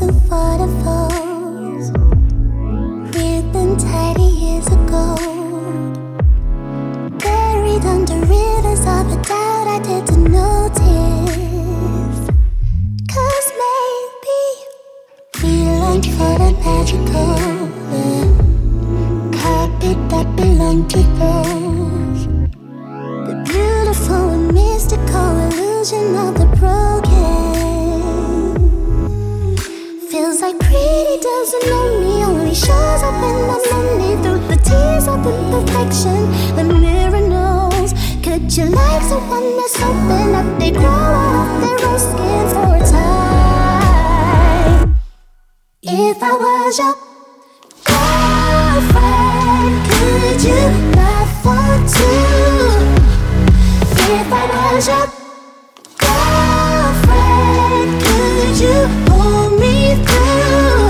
to waterfalls. Weird and tidy is a gold, buried under rivers of a doubt I didn't notice. 'Cause maybe we learned for the magical, carpet that belonged to those. The beautiful and mystical illusion of the broken. Feels like pretty doesn't know me, only shows up when I'm lonely. Through the tears of imperfection, the mirror knows. Could you like someone that's open up? They grow out of their own skin for a time. If I was your girlfriend, could you love for two? If I was your girlfriend, could you hold me through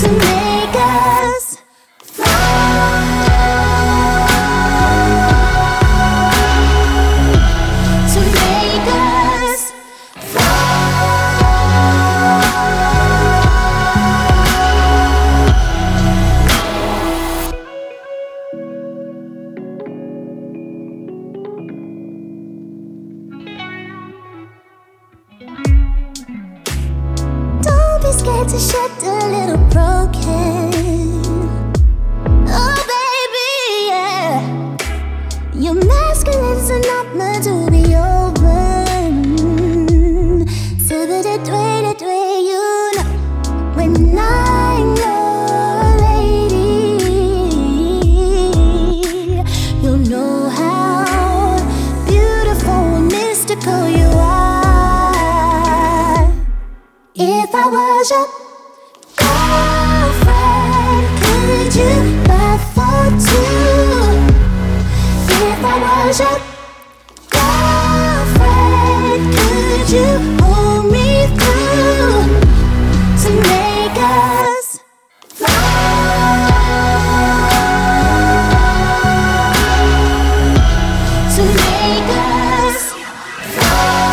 to make us fly? To make us scared to shed a little broken. Oh baby, yeah. Your masculine's an opera to be open. So that way, you know. When I'm your lady, you'll know how beautiful and mystical you are. If I was your girlfriend, could you love for two? If I was your girlfriend, could you hold me through to make us fly? To make us fly.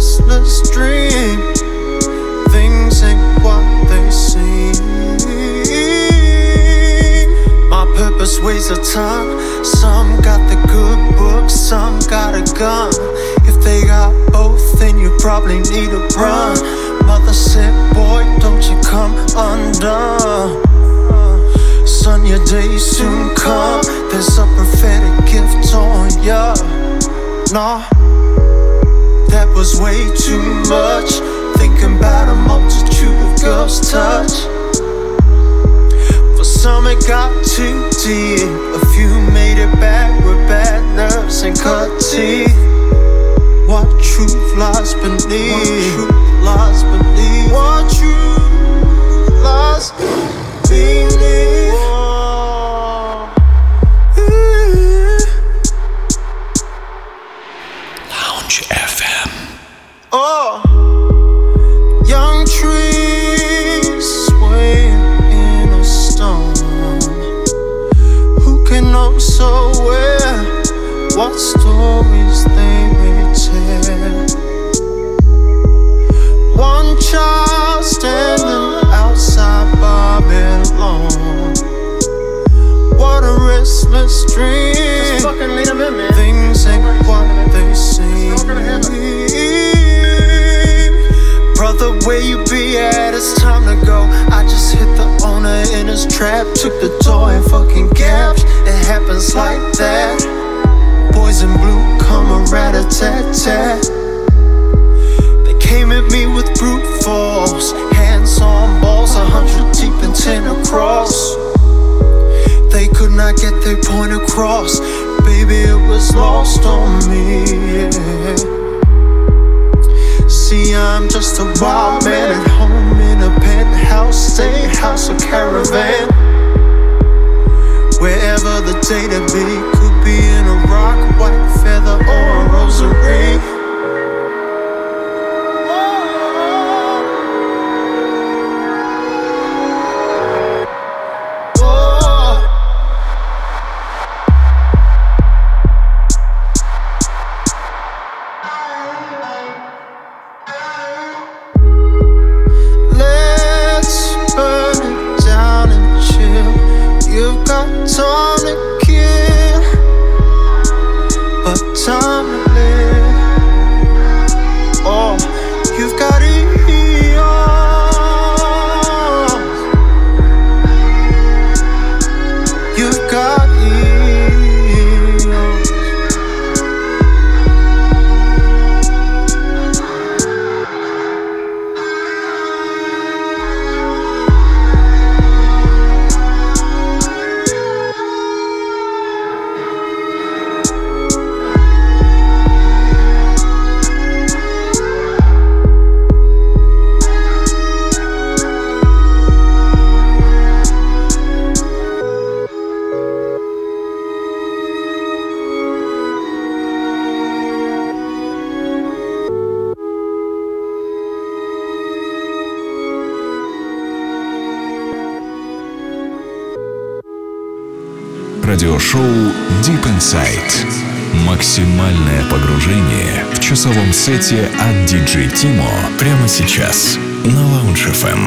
restless dream. Things ain't what they seem. My purpose weighs a ton. Some got the good book, some got a gun. If they got both, then you probably need a run. Mother said, boy, don't you come undone. Son, your day soon come. There's a prophetic gift on ya. Nah, that was way too much. Thinking about a multitude of girls' touch. For some it got too deep. A few made it back with bad nerves and cut teeth. What truth lies beneath? What truth lies beneath? What truth lies beneath? Oh, young trees swaying in a storm. Who can know so well what stories they may tell? One child standing outside Babylon. What a restless dream. Just fucking leave them in, man. Things ain't what they seem. Brother, where you be at? It's time to go. I just hit the owner in his trap. Took the door and fucking gapped. It happens like that. Boys in blue come a rat-a-tat-tat. They came at me with brute force. Hands on balls, 100 deep and 10 across. They could not get their point across. Baby, it was lost on me, yeah. See, I'm just a wild man at home in a penthouse, state house or caravan. Wherever the day to be, could be in a rock, white feather or a rosary. Радиошоу Deep Инсайт. Максимальное погружение в часовом сете от DJ Timo прямо сейчас на Lounge FM.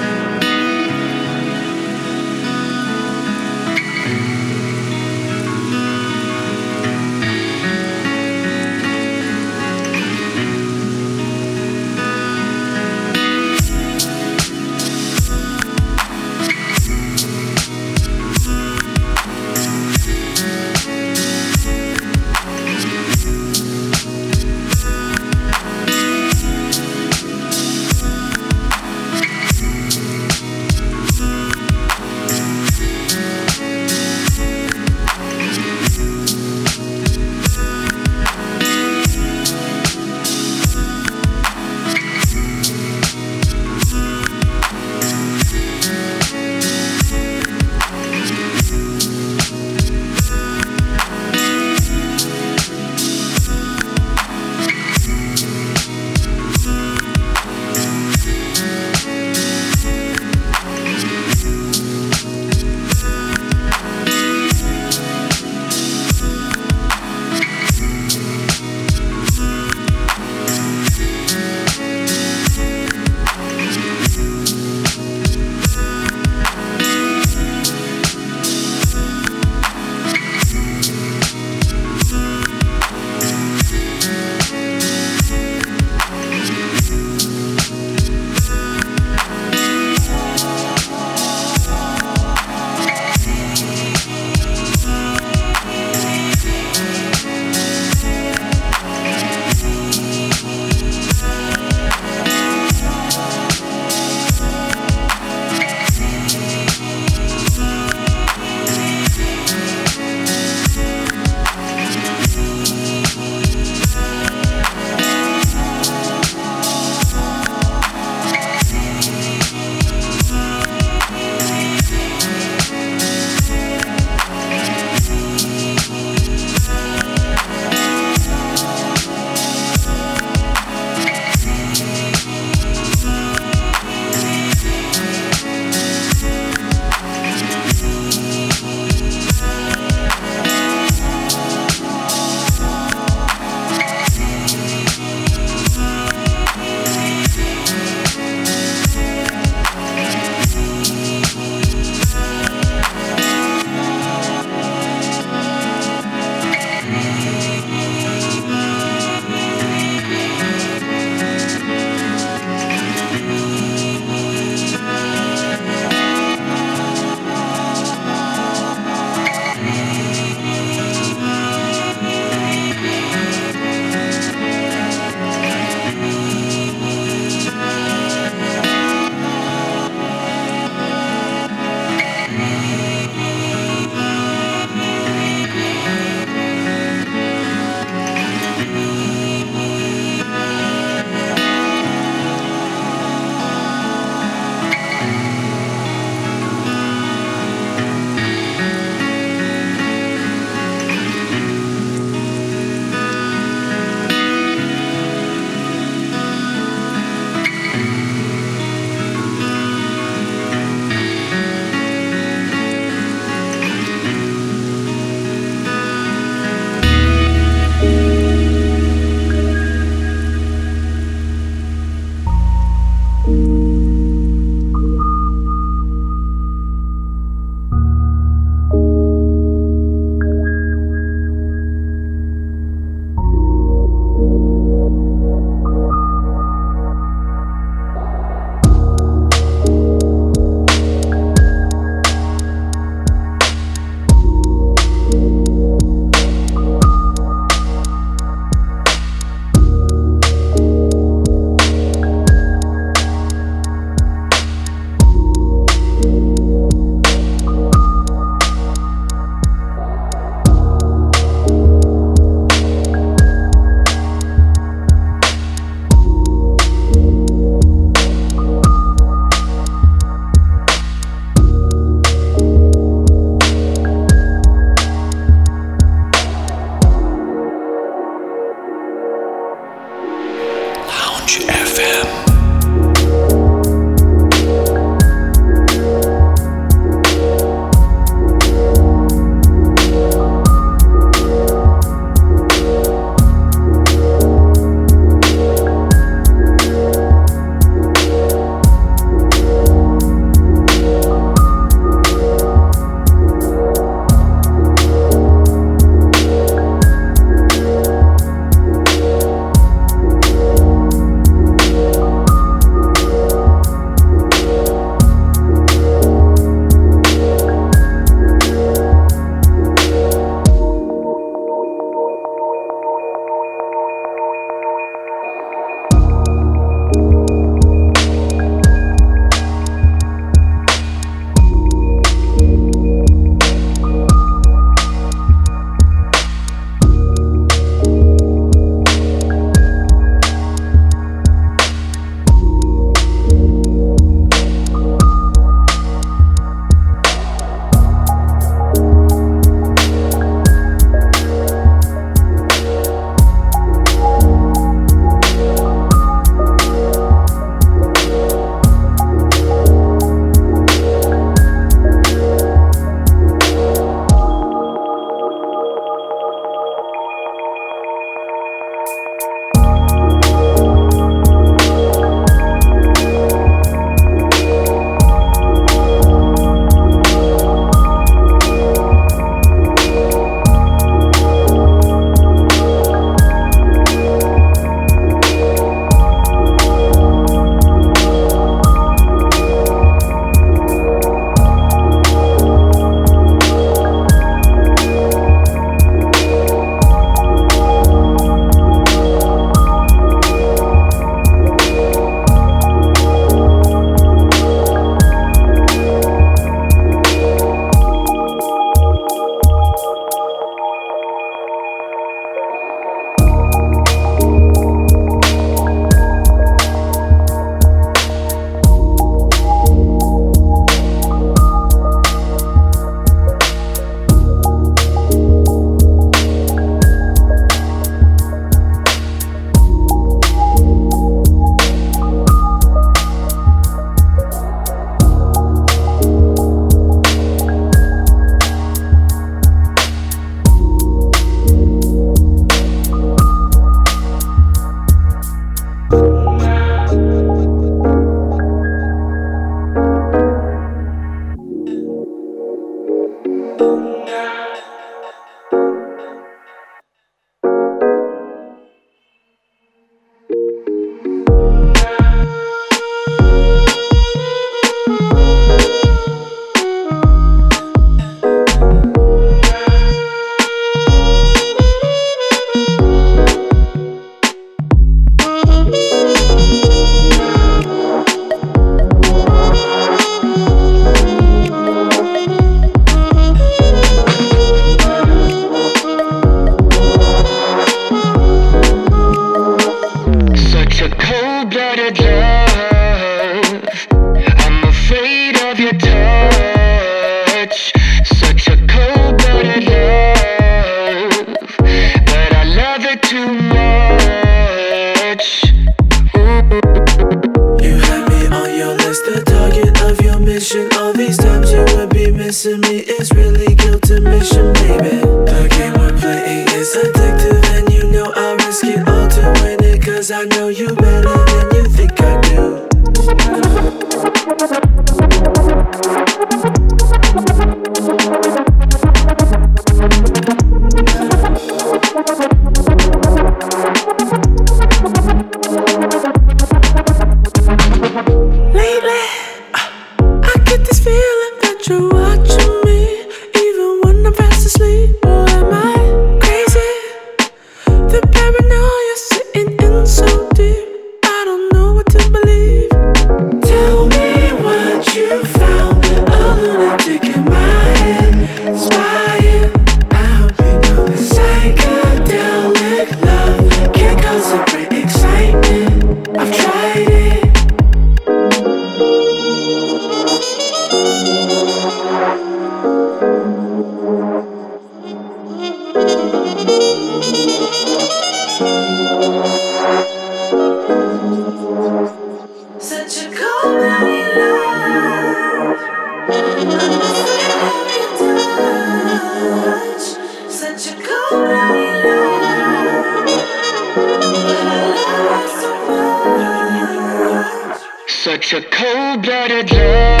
It's a cold-blooded love.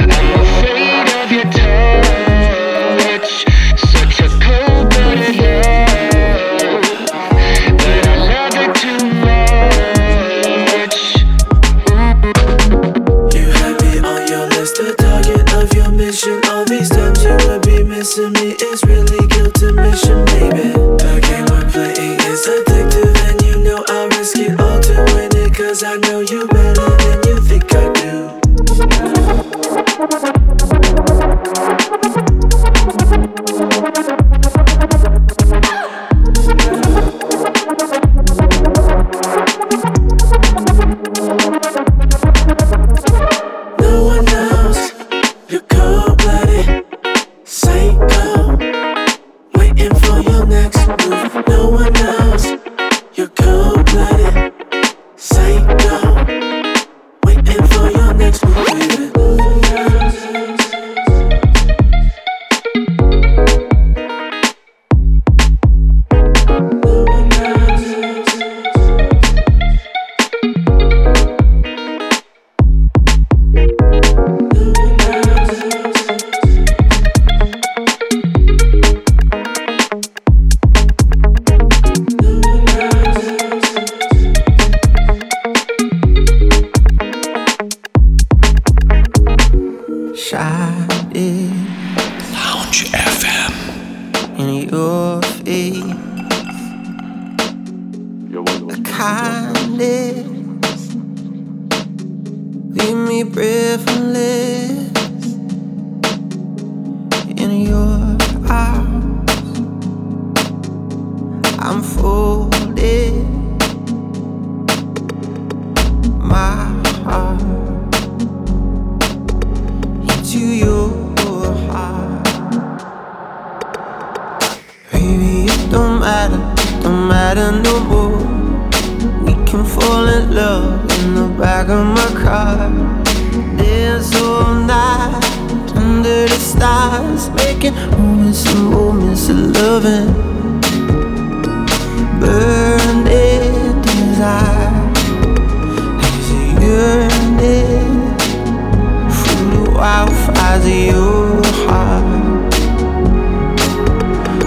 I'm afraid of your touch. Such a cold-blooded love, but I love it too much. You had me on your list, the target of your mission. All these times you would be missing me. It's really guilt admission, baby. The game we're playing is addictive, and you know I risk it all to win it, 'cause I know you better than you think I do. No one knows you're cold-blooded, psycho, waiting for your next move. No one knows you're cold-blooded, psycho, waiting for your next move. No one knows. No one knows. No one knows. Shawty, Lounge FM. In your face, the kindness leave me breathless. In your arms, I'm folded. My heart into your heart. Baby, it don't matter no more. We can fall in love in the back of my car. Dance all night under the stars, making moments of loving. Burning desire has yearning through the wildfires of your heart. Throughout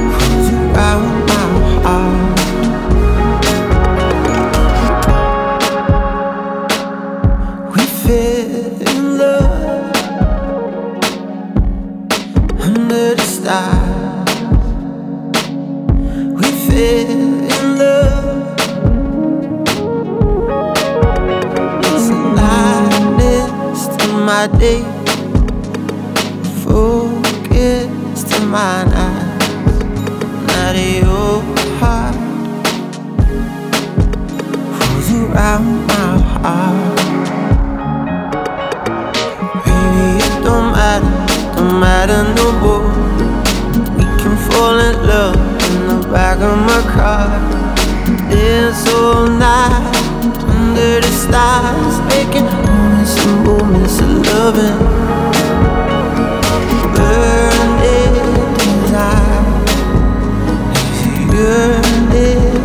my heart. We fell in love under the stars. We fell in love. It's the lightness to my day, focus to mine eyes. Not your heart, rolls around my heart. Baby, it don't matter no more. We can fall in love in the back of my car. Dance all night under the stars, making moments of loving. Burning desire, yearning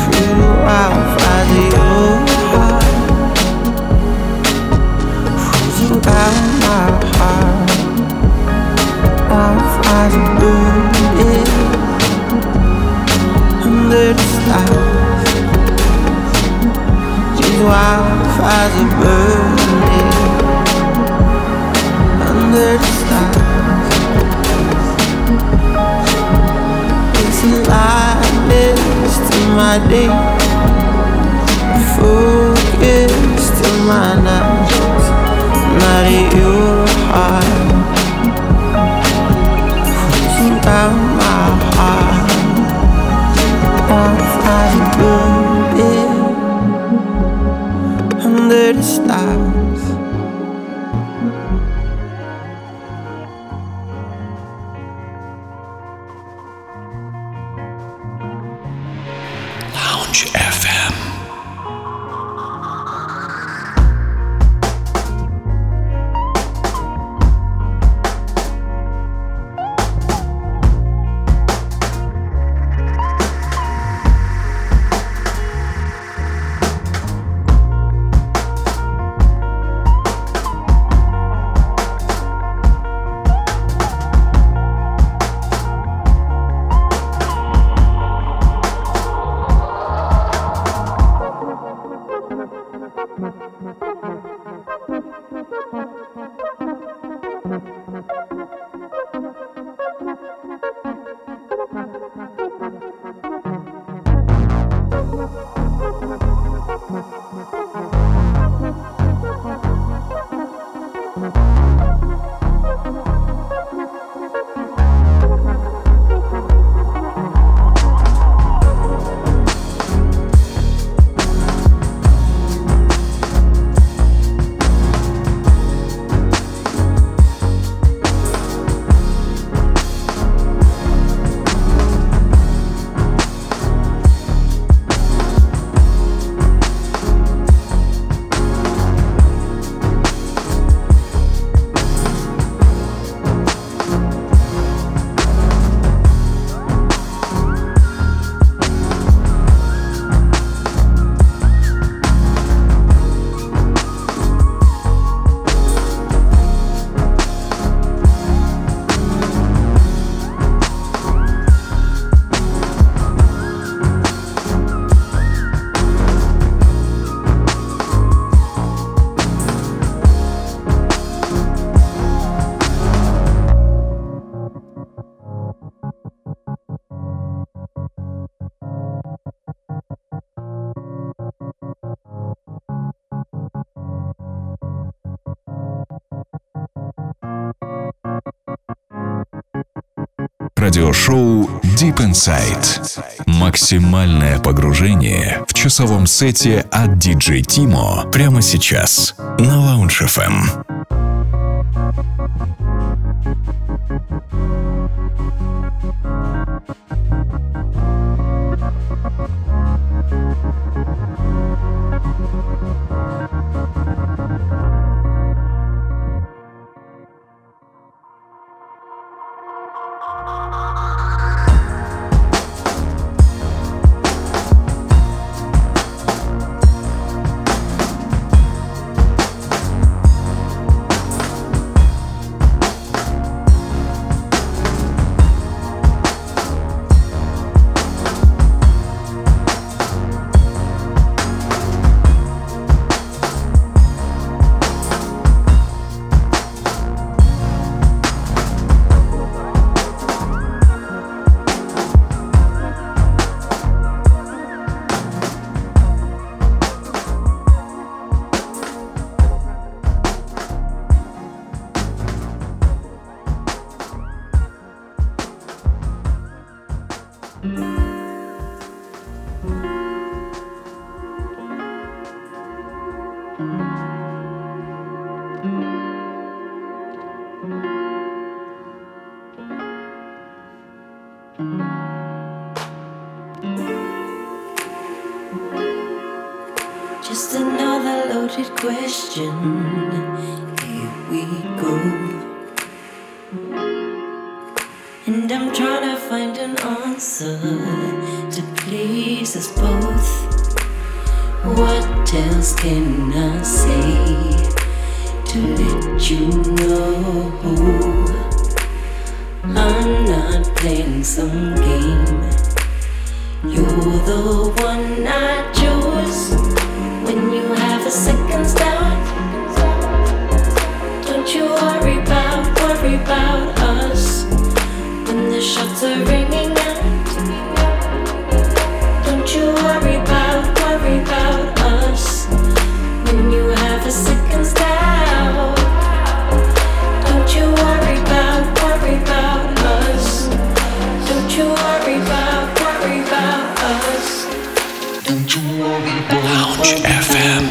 through the wildfires of your heart. Cruising out my heart, wildfires are burning under the stars. These wildfires are burning under the stars. It's the lightness to my day, focus to my nights. Not your heart, cruising out my heart. Wildfires are burning under the stars. Lounge FM. радиошоу Deep Инсайт. Максимальное погружение в часовом сете от DJ Timo прямо сейчас на Lounge FM. Just another loaded question, here we go. And I'm trying to find an answer to please us both. What else can I say to let you know? I'm not playing some game. You're the one I chose. When you have a second's doubt, don't you worry about us. When the shots are ringing out, don't you worry about us. When you have a second's doubt, don't you worry about us. Don't you worry about us. Don't you worry about Lounge FM.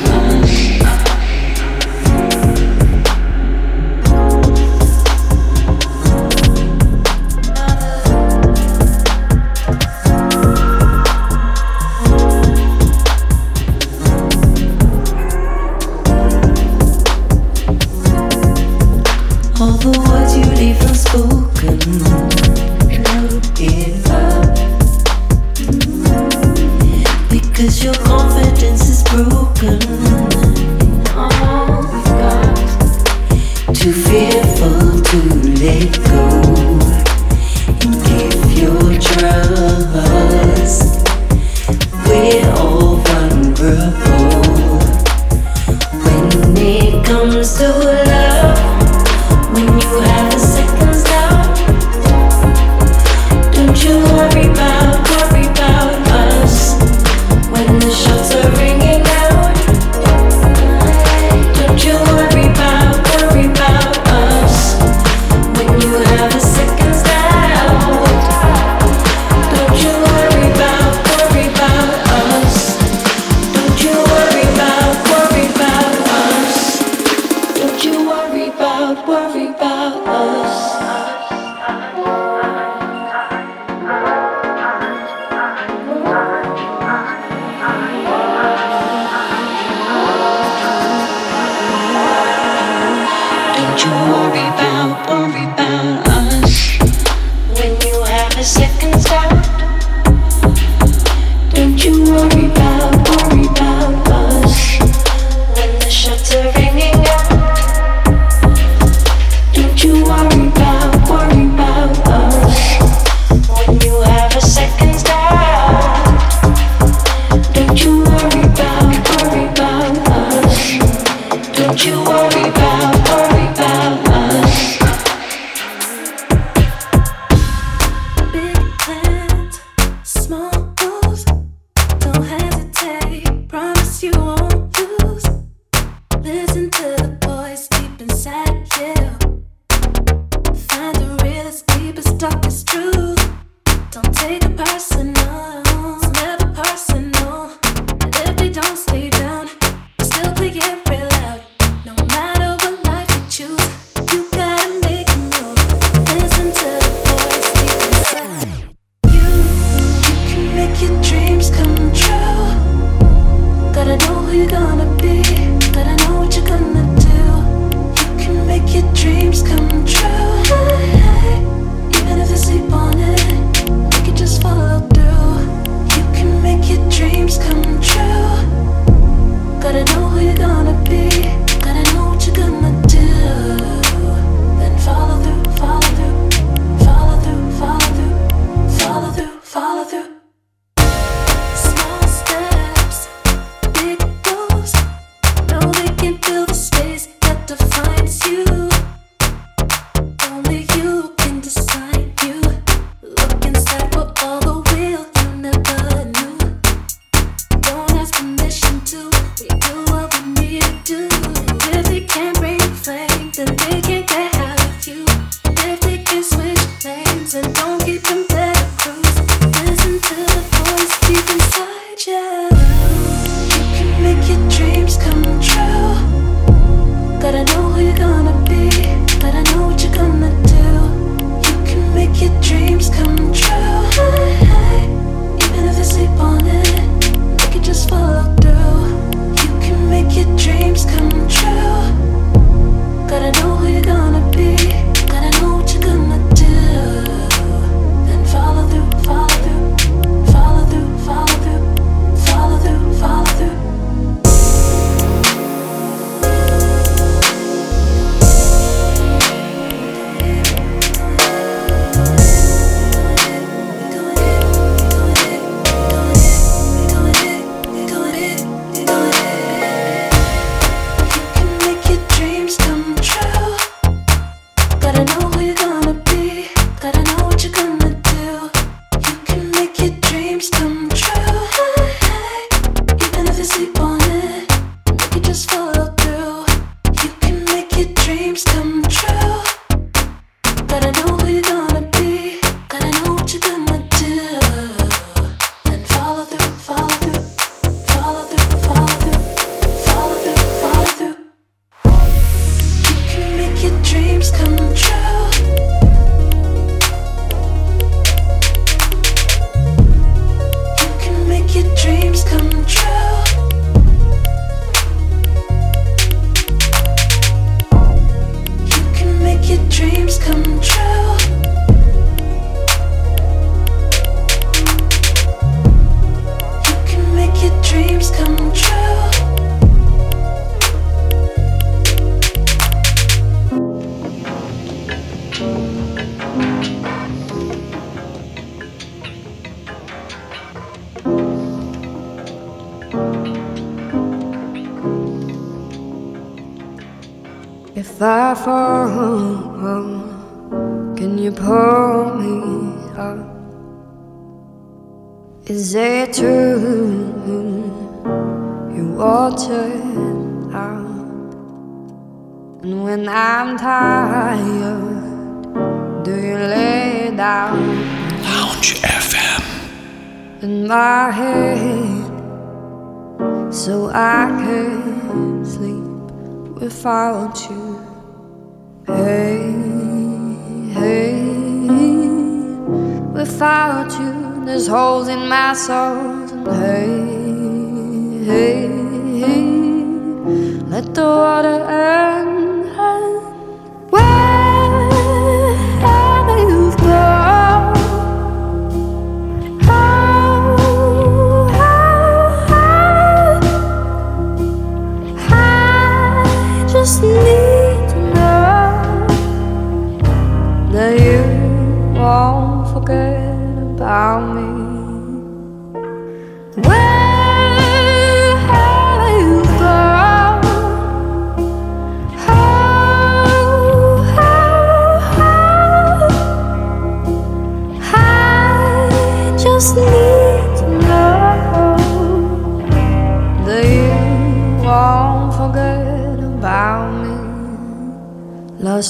All the words you leave unspoken, and I would give up. 'Cause your confidence is broken.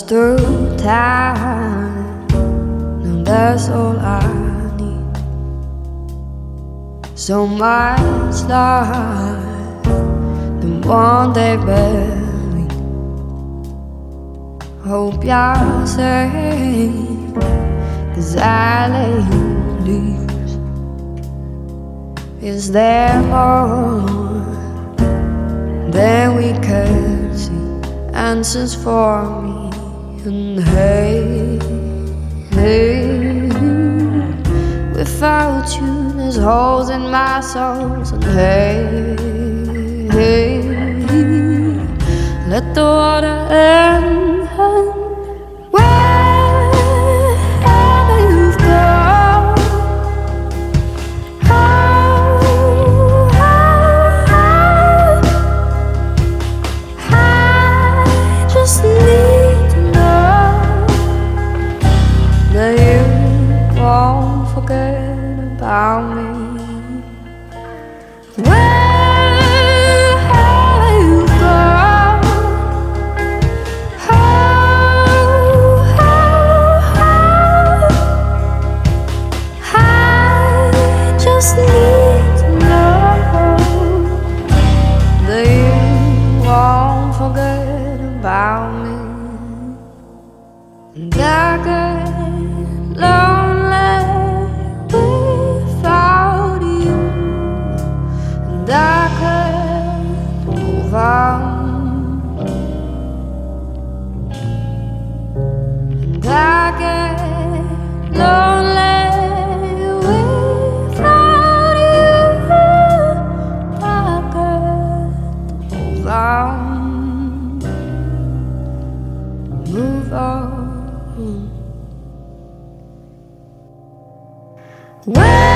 Through time, no that's all I need. So much life, the one they bury. Hope you're safe, 'cause I let you lose. Is there more than we could see? Answers for me, and hey, without you there's holes in my soul. And hey, let the water end. Wherever you've gone, I just need. About me, where have you gone? Oh, I just need to know that you won't forget about me. And I get lonely without you, and I can't move on, and I get lonely without you, I can't move on, move on. Where?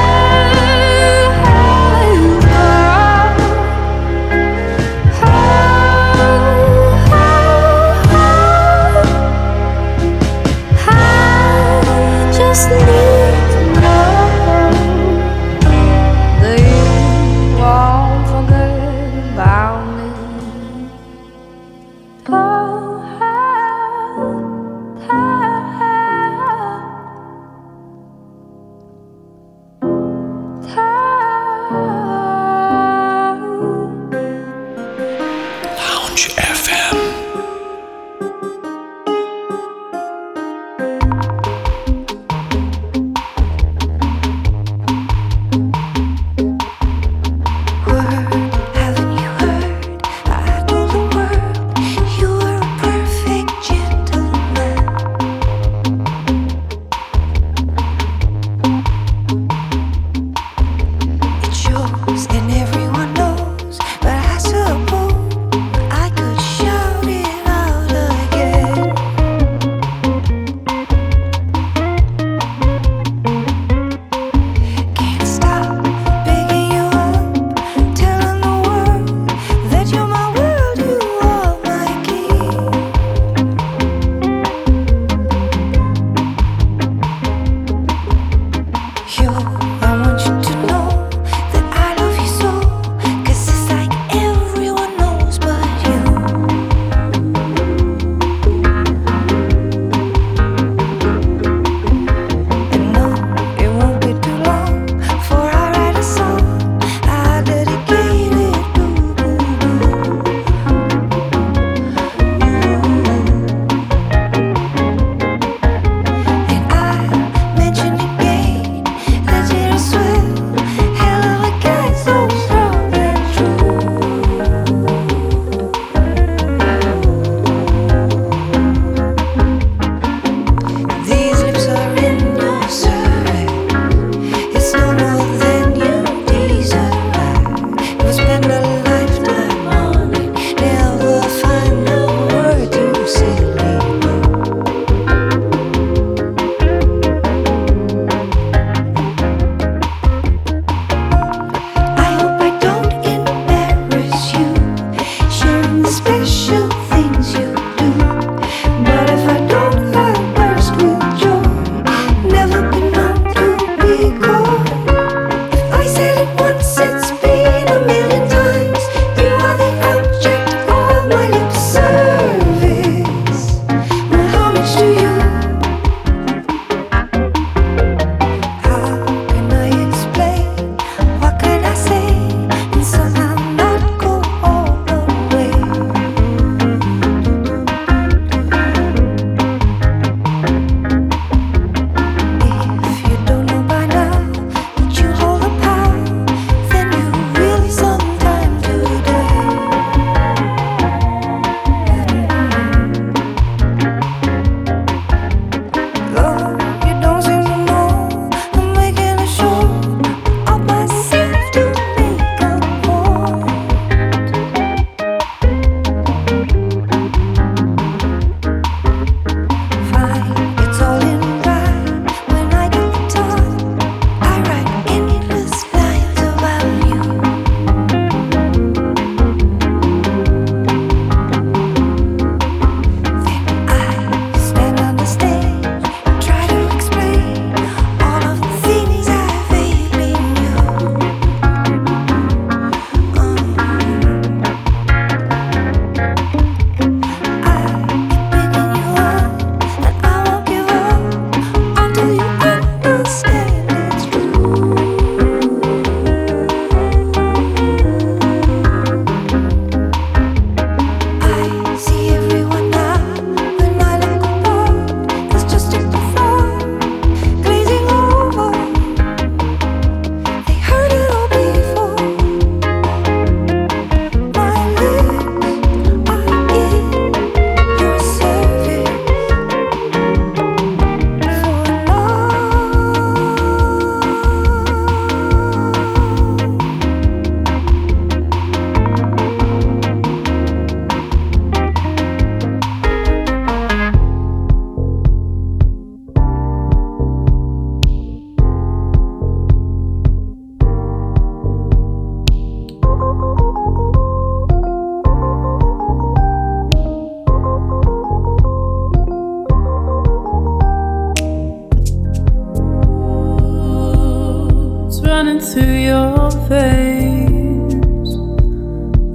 running through your veins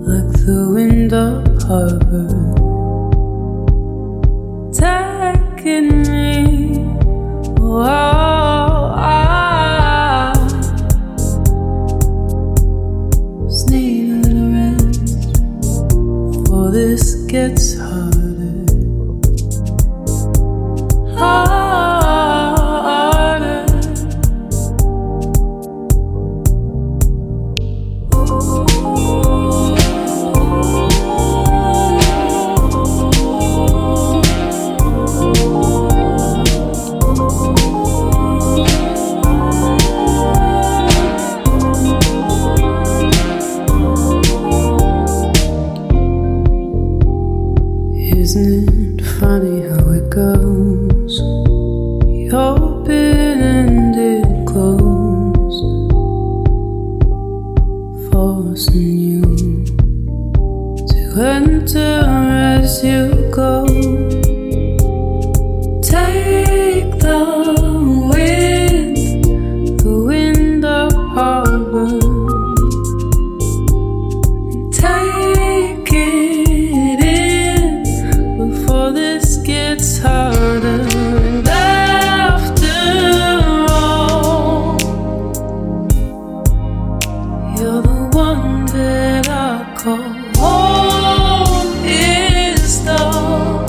like the wind up harbor, taking me. Oh, I just need a little rest before this gets harder. Isn't it funny how it goes? You open and it closes, forcing you to enter as you go. Take the wind up harbor, and take it. It's harder. And after all, you're the one that I call home is done.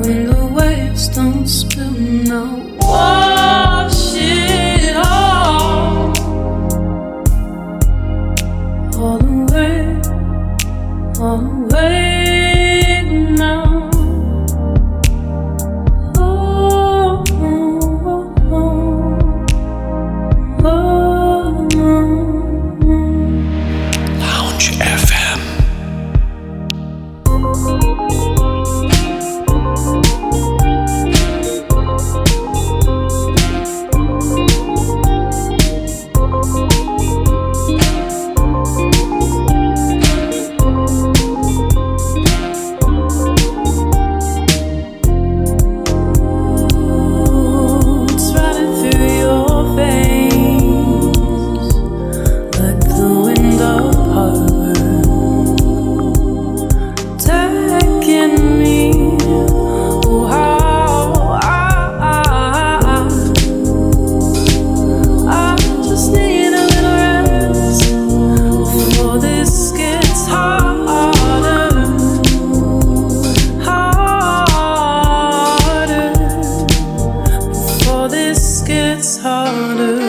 When the waves don't spill, no wash it all the way, all the way. Harder.